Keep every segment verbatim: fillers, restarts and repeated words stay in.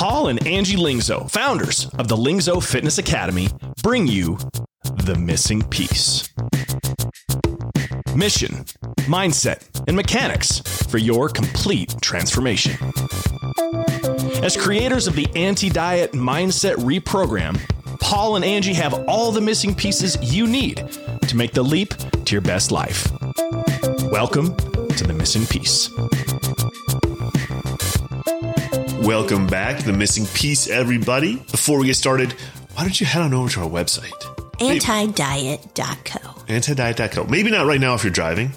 Paul and Angie Lingzo, founders of the Lingzo Fitness Academy, bring you The Missing Piece. Mission, mindset, and mechanics for your complete transformation. As creators of the Anti-Diet Mindset Reprogram, Paul and Angie have all the missing pieces you need to make the leap to your best life. Welcome to The Missing Piece. Welcome back to The Missing Piece, everybody. Before we get started, why don't you head on over to our website? anti diet dot co. anti diet dot co. Maybe not right now if you're driving,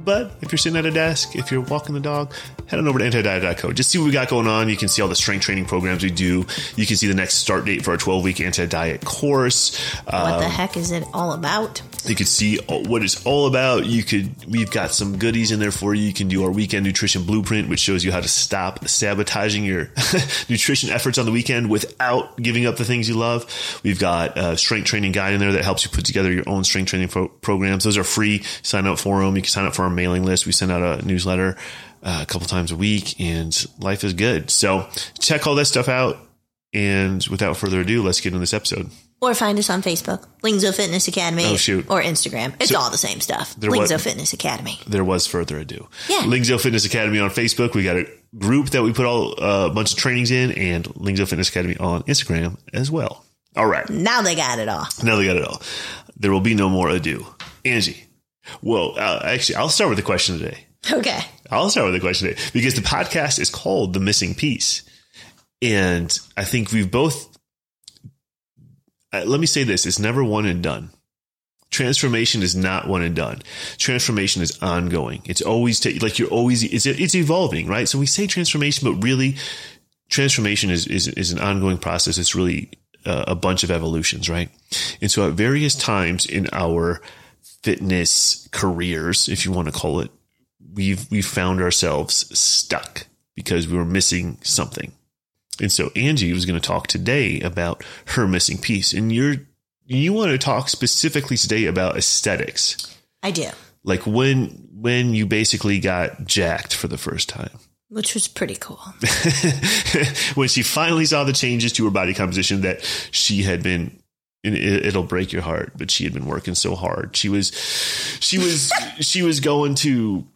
but if you're sitting at a desk, if you're walking the dog, head on over to anti diet dot co. Just see what we got going on. You can see all the strength training programs we do. You can see the next start date for our twelve-week anti-diet course. What um, the heck is it all about? You could see what it's all about. You could. We've got some goodies in there for you. You can do our weekend nutrition blueprint, which shows you how to stop sabotaging your nutrition efforts on the weekend without giving up the things you love. We've got a strength training guide in there that helps you put together your own strength training pro- programs. Those are free. Sign up for them. You can sign up for our mailing list. We send out a newsletter uh, a couple times a week, and life is good. So check all that stuff out. And without further ado, let's get into this episode. Or find us on Facebook, Lingzo Fitness Academy, oh, shoot. or Instagram. It's so, all the same stuff. Lingzo was, Fitness Academy. There was further ado. Yeah. Lingzo Fitness Academy on Facebook. We got a group that we put all a uh, bunch of trainings in, and Lingzo Fitness Academy on Instagram as well. All right. Now they got it all. Now they got it all. There will be no more ado. Angie. Well, uh, actually, I'll start with the question today. Okay. I'll start with the question today because the podcast is called The Missing Piece. And I think we've both... Let me say this. It's never one and done. Transformation is not one and done. Transformation is ongoing. It's always t- like you're always it's, it's evolving, right? So we say transformation, but really transformation is, is, is an ongoing process. It's really uh, a bunch of evolutions, right? And so at various times in our fitness careers, if you want to call it, we've, we've found ourselves stuck because we were missing something. And so Angie was going to talk today about her missing piece. And you're, you want to talk specifically today about aesthetics. I do. Like when, when you basically got jacked for the first time. Which was pretty cool. When she finally saw the changes to her body composition that she had been, and it, it'll break your heart, but she had been working so hard. She was, she was, she was going to.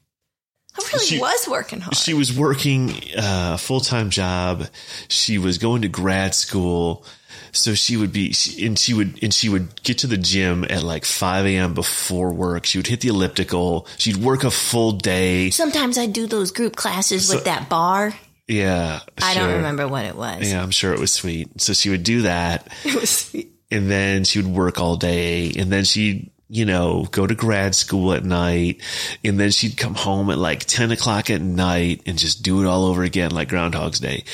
I really she, was working hard. She was working a full-time job. She was going to grad school. So she would be, she, and she would, and she would get to the gym at like five a.m. before work. She would hit the elliptical. She'd work a full day. Sometimes I do those group classes so, with that bar. Yeah. I sure. don't remember what it was. Yeah. I'm sure it was sweet. So she would do that. It was sweet. And then she would work all day, and then she'd, you know, go to grad school at night, and then she'd come home at like ten o'clock at night and just do it all over again, like Groundhog's Day.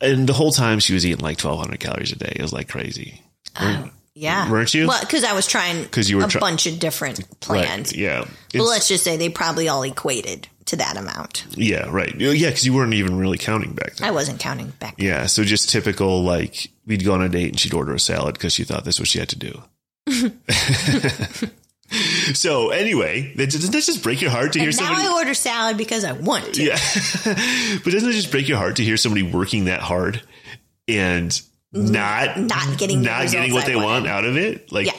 And the whole time she was eating like twelve hundred calories a day. It was like crazy. Uh, yeah. Weren't you? Well, cause I was trying you were a try- bunch of different plans. Right, yeah. It's, well, let's just say they probably all equated to that amount. Yeah. Right. Yeah. Cause you weren't even really counting back then. I wasn't counting back then. Yeah. So just typical, like we'd go on a date and she'd order a salad cause she thought that's what she had to do. So anyway, doesn't that just break your heart to and hear now somebody? Now I order salad because I want to. Yeah, but doesn't it just break your heart to hear somebody working that hard and not not getting not getting what I they wanted. want out of it? Like yeah.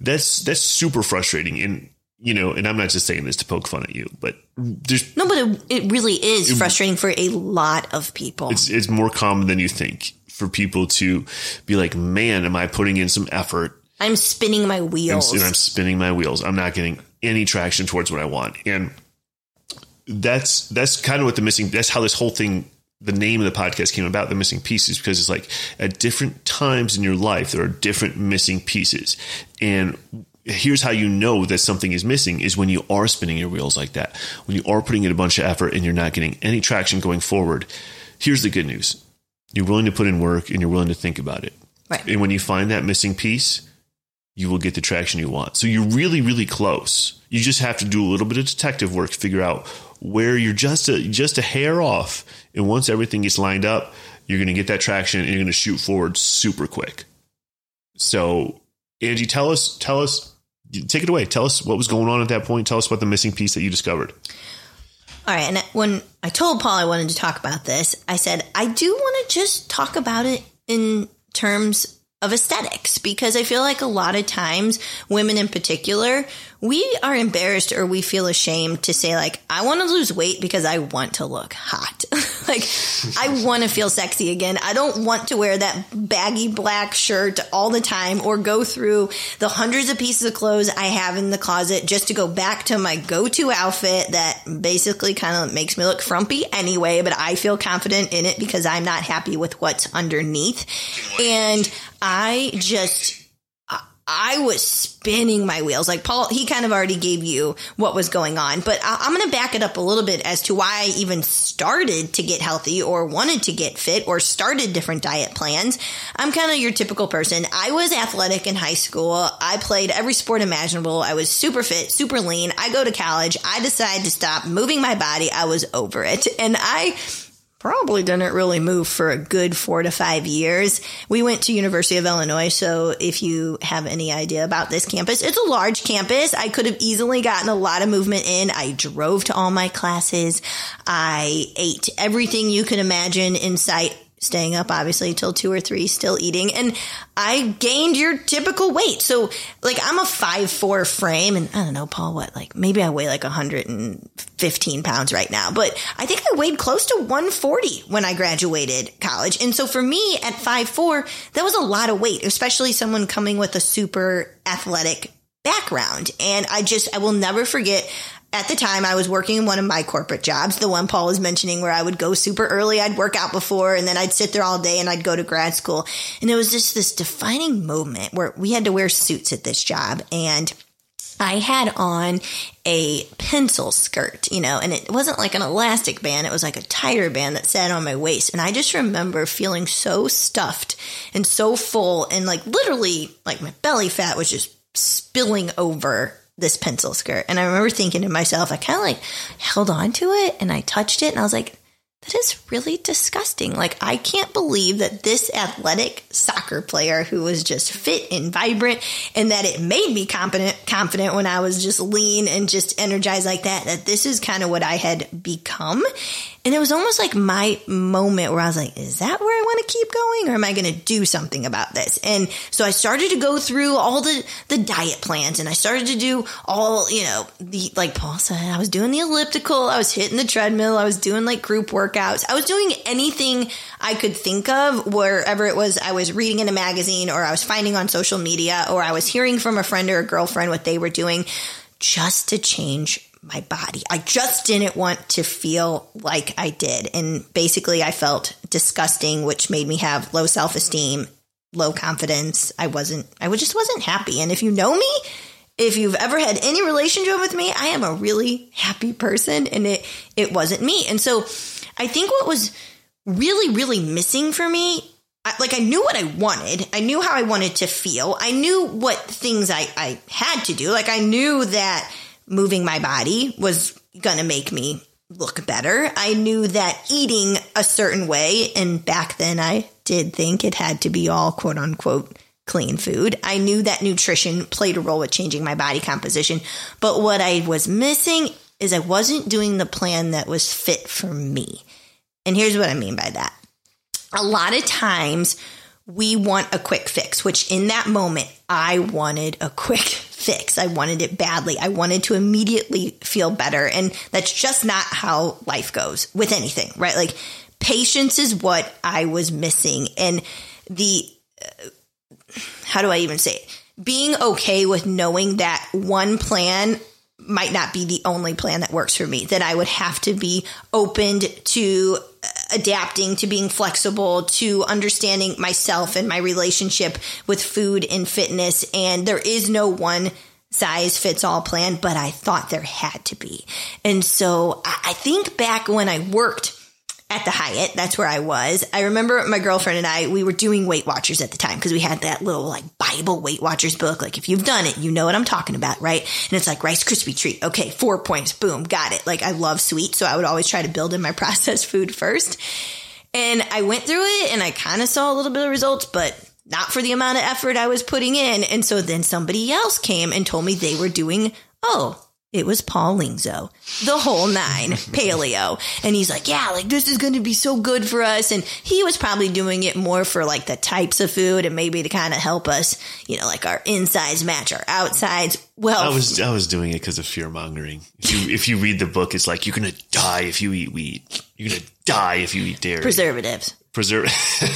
that's that's super frustrating. And you know, and I'm not just saying this to poke fun at you, but there's no, but it, it really is it, frustrating for a lot of people. It's it's more common than you think for people to be like, "Man, am I putting in some effort? I'm spinning my wheels. And I'm spinning my wheels. I'm not getting any traction towards what I want." And that's that's kind of what the missing, that's how this whole thing, the name of the podcast came about, The Missing Pieces, because it's like at different times in your life, there are different missing pieces. And here's how you know that something is missing is when you are spinning your wheels like that, when you are putting in a bunch of effort and you're not getting any traction going forward. Here's the good news. You're willing to put in work and you're willing to think about it. Right. And when you find that missing piece, you will get the traction you want. So you're really, really close. You just have to do a little bit of detective work, figure out where you're just a, just a hair off. And once everything gets lined up, you're going to get that traction and you're going to shoot forward super quick. So Angie, tell us, tell us, take it away. Tell us what was going on at that point. Tell us about the missing piece that you discovered. All right. And when I told Paul I wanted to talk about this, I said, I do want to just talk about it in terms of aesthetics, because I feel like a lot of times, women in particular, we are embarrassed or we feel ashamed to say, like, I want to lose weight because I want to look hot. Like, I want to feel sexy again. I don't want to wear that baggy black shirt all the time or go through the hundreds of pieces of clothes I have in the closet just to go back to my go-to outfit that basically kind of makes me look frumpy anyway, but I feel confident in it because I'm not happy with what's underneath. And I just... I was spinning my wheels. Like Paul, he kind of already gave you what was going on, but I, I'm going to back it up a little bit as to why I even started to get healthy or wanted to get fit or started different diet plans. I'm kind of your typical person. I was athletic in high school. I played every sport imaginable. I was super fit, super lean. I go to college. I decide to stop moving my body. I was over it. And I... probably didn't really move for a good four to five years. We went to University of Illinois, so if you have any idea about this campus, it's a large campus. I could have easily gotten a lot of movement in. I drove to all my classes. I ate everything you could imagine in sight, staying up obviously till two or three, still eating. And I gained your typical weight. So like I'm a five, four frame and I don't know, Paul, what, like maybe I weigh like one hundred fifteen pounds right now, but I think I weighed close to one forty when I graduated college. And so for me at five, four, that was a lot of weight, especially someone coming with a super athletic background. And I just, I will never forget. At the time, I was working in one of my corporate jobs, the one Paul was mentioning, where I would go super early. I'd work out before and then I'd sit there all day and I'd go to grad school. And it was just this defining moment where we had to wear suits at this job. And I had on a pencil skirt, you know, and it wasn't like an elastic band. It was like a tighter band that sat on my waist. And I just remember feeling so stuffed and so full and like literally like my belly fat was just spilling over this pencil skirt. And I remember thinking to myself, I kind of like held on to it and I touched it and I was like, that is really disgusting. Like, I can't believe that this athletic soccer player who was just fit and vibrant and that it made me confident, confident when I was just lean and just energized like that, that this is kind of what I had become. And it was almost like my moment where I was like, is that where I want to keep going or am I going to do something about this? And so I started to go through all the, the diet plans and I started to do all, you know, the, like Paul said, I was doing the elliptical, I was hitting the treadmill, I was doing like group workouts. I was doing anything I could think of, wherever it was I was reading in a magazine or I was finding on social media or I was hearing from a friend or a girlfriend what they were doing just to change my body. I just didn't want to feel like I did. And basically I felt disgusting, which made me have low self-esteem, low confidence. I wasn't, I just wasn't happy. And if you know me, if you've ever had any relationship with me, I am a really happy person and it, it wasn't me. And so I think what was really, really missing for me, I, like I knew what I wanted. I knew how I wanted to feel. I knew what things I, I had to do. Like I knew that moving my body was going to make me look better. I knew that eating a certain way, and back then I did think it had to be all quote unquote clean food. I knew that nutrition played a role with changing my body composition. But what I was missing is I wasn't doing the plan that was fit for me. And here's what I mean by that. A lot of times we want a quick fix, which in that moment, I wanted a quick fix. I wanted it badly. I wanted to immediately feel better. And that's just not how life goes with anything, right? Like patience is what I was missing. And the, uh, how do I even say it? Being okay with knowing that one plan might not be the only plan that works for me, that I would have to be opened to adapting, to being flexible, to understanding myself and my relationship with food and fitness. And there is no one size fits all plan, but I thought there had to be. And so I think back when I worked at the Hyatt, that's where I was. I remember my girlfriend and I, we were doing Weight Watchers at the time because we had that little like Bible Weight Watchers book. Like if you've done it, you know what I'm talking about, right? And it's like Rice Krispie treat. Okay, four points. Boom, got it. Like I love sweet. So I would always try to build in my processed food first. And I went through it and I kind of saw a little bit of results, but not for the amount of effort I was putting in. And so then somebody else came and told me they were doing, oh, It was Paul Lingzo, the whole nine, paleo. And he's like, yeah, like this is going to be so good for us. And he was probably doing it more for like the types of food and maybe to kind of help us, you know, like our insides match our outsides. Well, I was I was doing it because of fear mongering. If you, if you read the book, it's like, you're going to die if you eat wheat. You're going to die if you eat dairy. Preservatives. Preserve.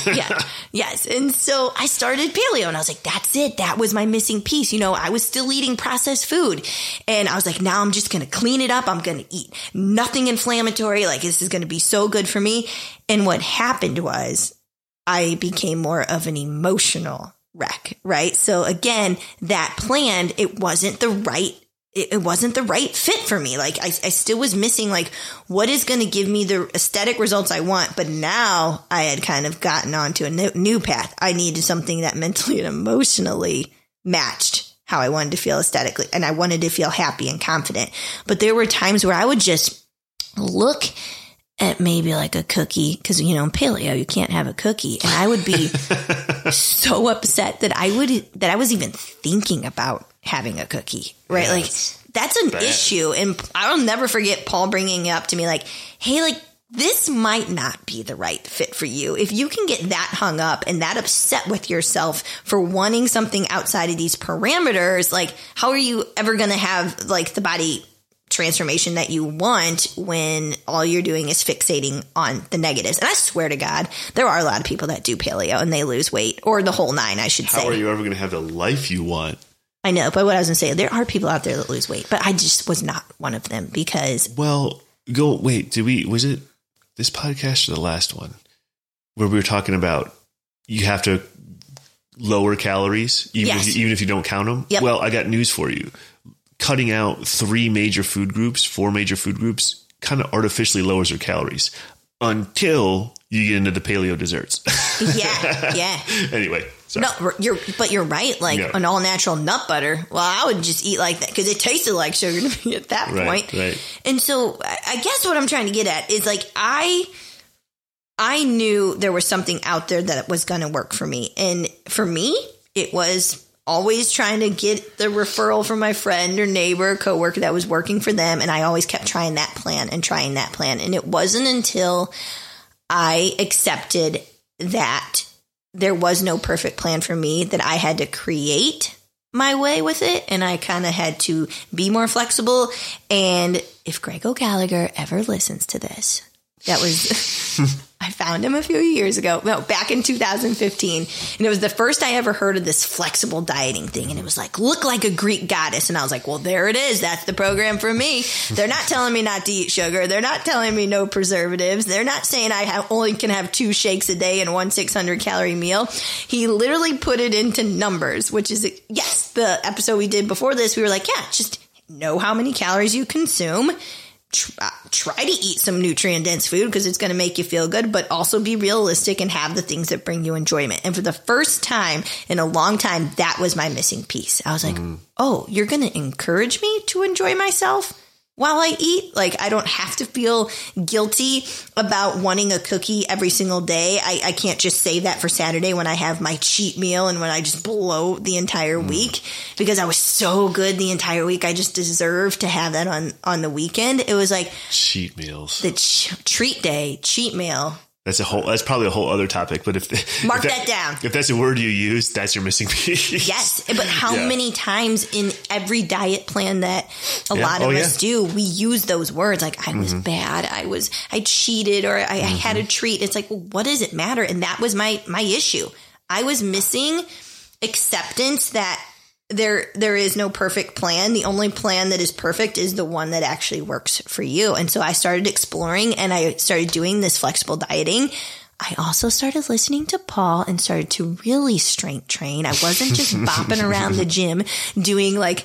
Yeah. Yes. And so I started paleo and I was like, that's it. That was my missing piece. You know, I was still eating processed food and I was like, now I'm just going to clean it up. I'm going to eat nothing inflammatory. Like this is going to be so good for me. And what happened was I became more of an emotional wreck. Right. So again, that plan, it wasn't the right It wasn't the right fit for me. Like I, I still was missing like what is going to give me the aesthetic results I want. But now I had kind of gotten onto a new, new path. I needed something that mentally and emotionally matched how I wanted to feel aesthetically. And I wanted to feel happy and confident. But there were times where I would just look at maybe like a cookie because, you know, in paleo, you can't have a cookie. And I would be so upset that I would that I was even thinking about having a cookie, right? Yeah, like that's, that's an bad. issue. And I'll never forget Paul bringing up to me like, hey, like this might not be the right fit for you. If you can get that hung up and that upset with yourself for wanting something outside of these parameters, like how are you ever going to have like the body transformation that you want when all you're doing is fixating on the negatives? And I swear to God, there are a lot of people that do paleo and they lose weight or the whole nine, I should how say. How are you ever going to have the life you want? I know, but what I was going to say, there are people out there that lose weight, but I just was not one of them because. Well, go wait. Did we? Was it this podcast or the last one where we were talking about you have to lower calories even yes. if you, even if you don't count them? Yep. Well, I got news for you. Cutting out three major food groups, four major food groups, kind of artificially lowers your calories until you get into the paleo desserts. Yeah, yeah. Anyway. Sorry. No, you're, but you're right. Like yeah. an all natural nut butter. Well, I would just eat like that because it tasted like sugar to me at that right, point. Right. And so I guess what I'm trying to get at is like, I, I knew there was something out there that was going to work for me. And for me, it was always trying to get the referral from my friend or neighbor, coworker that was working for them. And I always kept trying that plan and trying that plan. And it wasn't until I accepted that there was no perfect plan for me that I had to create my way with it. And I kind of had to be more flexible. And if Greg O'Gallagher ever listens to this, that was, I found him a few years ago, no, back in two thousand fifteen. And it was the first I ever heard of this flexible dieting thing. And it was like, look like a Greek goddess. And I was like, well, there it is. That's the program for me. They're not telling me not to eat sugar. They're not telling me no preservatives. They're not saying I have, only can have two shakes a day and one six hundred calorie meal. He literally put it into numbers, which is, yes, the episode we did before this, we were like, yeah, just know how many calories you consume. Try, try to eat some nutrient dense food because it's going to make you feel good, but also be realistic and have the things that bring you enjoyment. And for the first time in a long time, that was my missing piece. I was like, mm. oh, you're going to encourage me to enjoy myself while I eat? Like, I don't have to feel guilty about wanting a cookie every single day. I, I can't just save that for Saturday when I have my cheat meal and when I just blow the entire mm. week because I was so good the entire week. I just deserve to have that on, on the weekend. It was like cheat meals, the ch- treat day, cheat meal. That's a whole, that's probably a whole other topic, but if mark if that, that down, if that's a word you use, that's your missing piece. Yes. But how yeah. many times in every diet plan that a yeah. lot of oh, us yeah. do, we use those words. Like I mm-hmm. was bad. I was, I cheated or I, mm-hmm. I had a treat. It's like, well, what does it matter? And that was my, my issue. I was missing acceptance that there, there is no perfect plan. The only plan that is perfect is the one that actually works for you. And so I started exploring and I started doing this flexible dieting. I also started listening to Paul and started to really strength train. I wasn't just bopping around the gym doing like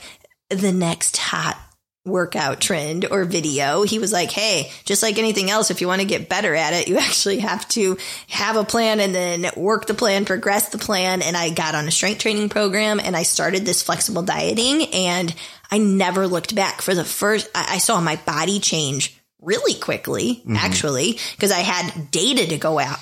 the next hot workout trend or video. He was like, hey, just like anything else, if you want to get better at it, you actually have to have a plan and then work the plan, progress the plan. And I got on a strength training program and I started this flexible dieting and I never looked back. For the first, I saw my body change really quickly, mm-hmm. actually, because I had data to go out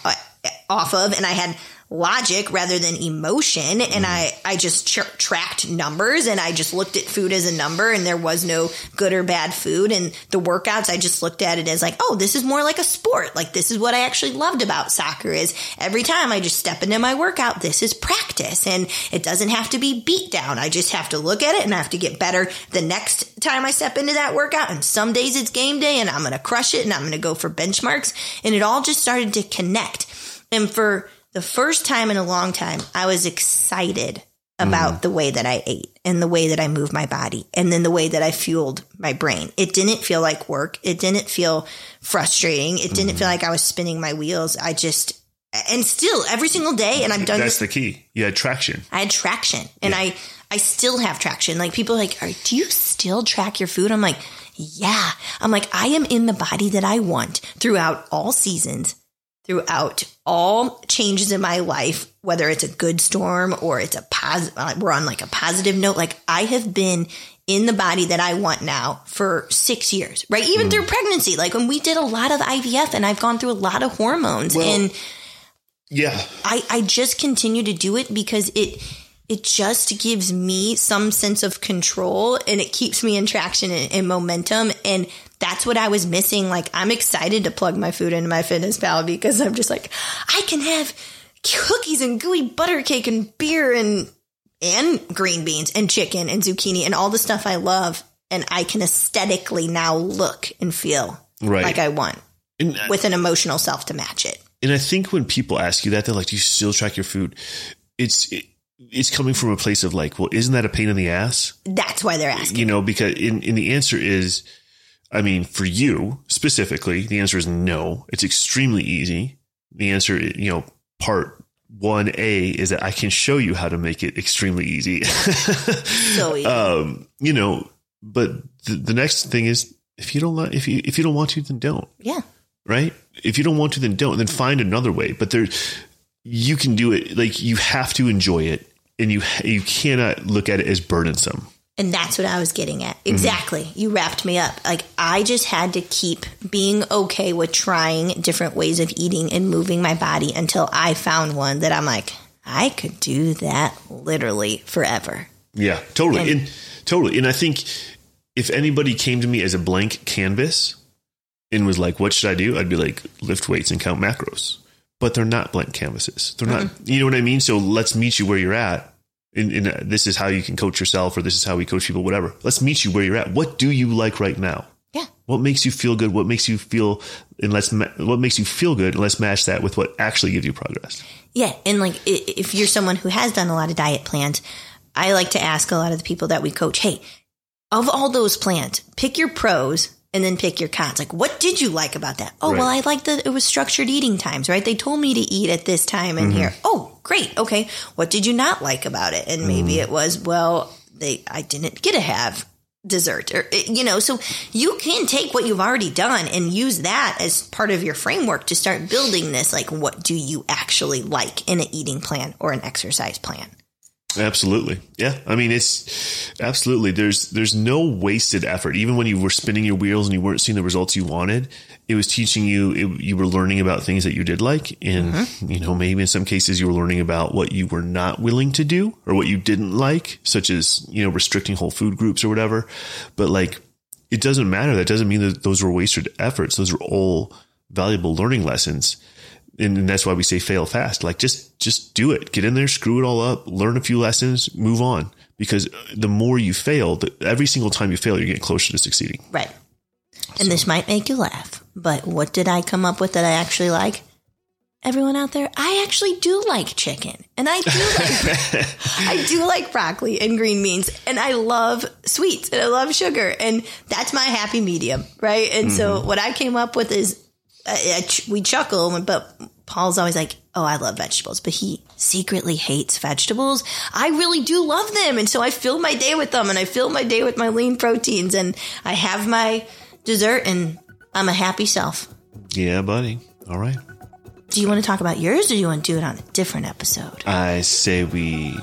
off of, and I had logic rather than emotion. And I, I just ch- tracked numbers, and I just looked at food as a number, and there was no good or bad food. And the workouts, I just looked at it as like, oh, this is more like a sport. Like, this is what I actually loved about soccer is every time I just step into my workout, this is practice, and it doesn't have to be beat down. I just have to look at it, and I have to get better the next time I step into that workout. And some days it's game day and I'm going to crush it and I'm going to go for benchmarks. And it all just started to connect. And for the first time in a long time, I was excited about mm. the way that I ate and the way that I moved my body and then the way that I fueled my brain. It didn't feel like work. It didn't feel frustrating. It didn't mm. feel like I was spinning my wheels. I just, and still every single day, and I've done That's this, the key. You had traction. I had traction. And yeah. I, I still have traction. Like, people are like, are, do you still track your food? I'm like, yeah. I'm like, I am in the body that I want throughout all seasons. Throughout all changes in my life, whether it's a good storm or it's a positive, we're on like a positive note. Like, I have been in the body that I want now for six years, right? Even mm. through pregnancy, like when we did a lot of I V F, and I've gone through a lot of hormones, well, and yeah, I, I just continue to do it because it, it just gives me some sense of control, and it keeps me in traction and, and momentum. And that's what I was missing. Like, I'm excited to plug my food into MyFitnessPal because I'm just like, I can have cookies and gooey butter cake and beer and and green beans and chicken and zucchini and all the stuff I love. And I can aesthetically now look and feel right. like I want and with an emotional self to match it. And I think when people ask you that, they're like, do you still track your food? It's it, it's coming from a place of like, well, isn't that a pain in the ass? That's why they're asking. You know, because in, in the answer is, I mean, for you specifically, the answer is no. It's extremely easy. The answer, you know, part one A is that I can show you how to make it extremely easy. So easy. Um, you know, but the, the next thing is, if you don't like, if you if you don't want to, then don't. Yeah. Right. If you don't want to, then don't. Then find another way. But there, you can do it. Like, you have to enjoy it, and you you cannot look at it as burdensome. And that's what I was getting at. Exactly. Mm-hmm. You wrapped me up. Like, I just had to keep being okay with trying different ways of eating and moving my body until I found one that I'm like, I could do that literally forever. Yeah, totally. And, and totally. And I think if anybody came to me as a blank canvas and was like, what should I do? I'd be like, lift weights and count macros, but they're not blank canvases. They're mm-hmm. not, you know what I mean? So let's meet you where you're at. And, and uh, this is how you can coach yourself, or this is how we coach people, whatever. Let's meet you where you're at. What do you like right now? Yeah. What makes you feel good? What makes you feel, and let's, ma- what makes you feel good? And let's match that with what actually gives you progress. Yeah. And like, if you're someone who has done a lot of diet plans, I like to ask a lot of the people that we coach, hey, of all those plans, pick your pros and then pick your cons. Like, what did you like about that? Oh, right. Well, I liked that it was structured eating times, right? They told me to eat at this time and mm-hmm. here. Oh, great. Okay. What did you not like about it? And maybe mm. it was, well, they, I didn't get to have dessert, or, you know, so you can take what you've already done and use that as part of your framework to start building this. Like, what do you actually like in an eating plan or an exercise plan? Absolutely. Yeah. I mean, it's absolutely, there's, there's no wasted effort. Even when you were spinning your wheels and you weren't seeing the results you wanted, it was teaching you, it, you were learning about things that you did like. And, mm-hmm. you know, maybe in some cases you were learning about what you were not willing to do or what you didn't like, such as, you know, restricting whole food groups or whatever. But like, it doesn't matter. That doesn't mean that those were wasted efforts. Those are all valuable learning lessons. And that's why we say fail fast. Like, just, just do it, get in there, screw it all up, learn a few lessons, move on. Because the more you fail, the, every single time you fail, you're getting closer to succeeding. Right. And so, this might make you laugh, but what did I come up with that I actually like? Everyone out there, I actually do like chicken, and I do like, I do like broccoli and green beans, and I love sweets, and I love sugar, and that's my happy medium. Right. And mm-hmm. so what I came up with is, Uh, we chuckle, but Paul's always like, oh, I love vegetables, but he secretly hates vegetables. I really do love them. And so I fill my day with them, and I fill my day with my lean proteins, and I have my dessert, and I'm a happy self. Yeah, buddy. All right. Do you want to talk about yours, or do you want to do it on a different episode? I say we,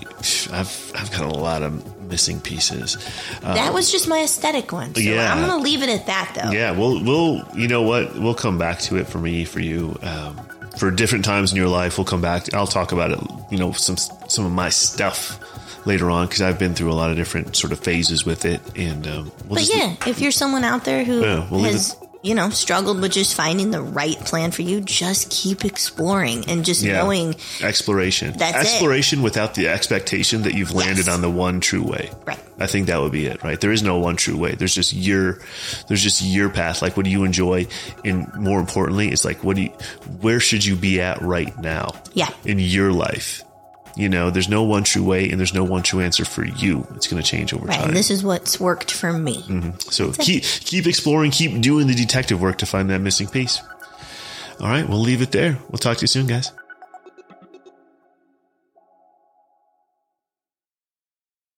I've, I've got a lot of missing pieces. Um, that was just my aesthetic one. So yeah. I'm going to leave it at that though. Yeah. We'll, we'll, you know what? We'll come back to it for me, for you. Um, for different times in your life. We'll come back. I'll talk about it, you know, some some of my stuff later on, because I've been through a lot of different sort of phases with it. And um, we'll but just, yeah, if you're someone out there who yeah, we'll has you know struggled with just finding the right plan for you, just keep exploring and just yeah. knowing exploration. That's exploration it. Without the expectation that you've landed yes. on the one true way. Right. I think that would be it, right? There is no one true way. There's just your, there's just your path. Like, what do you enjoy? And more importantly, it's like, what do you, where should you be at right now? Yeah. In your life. You know, there's no one true way and there's no one true answer for you. It's going to change over right, time. Right, and this is what's worked for me. Mm-hmm. So keep keep exploring, keep doing the detective work to find that missing piece. All right, we'll leave it there. We'll talk to you soon, guys.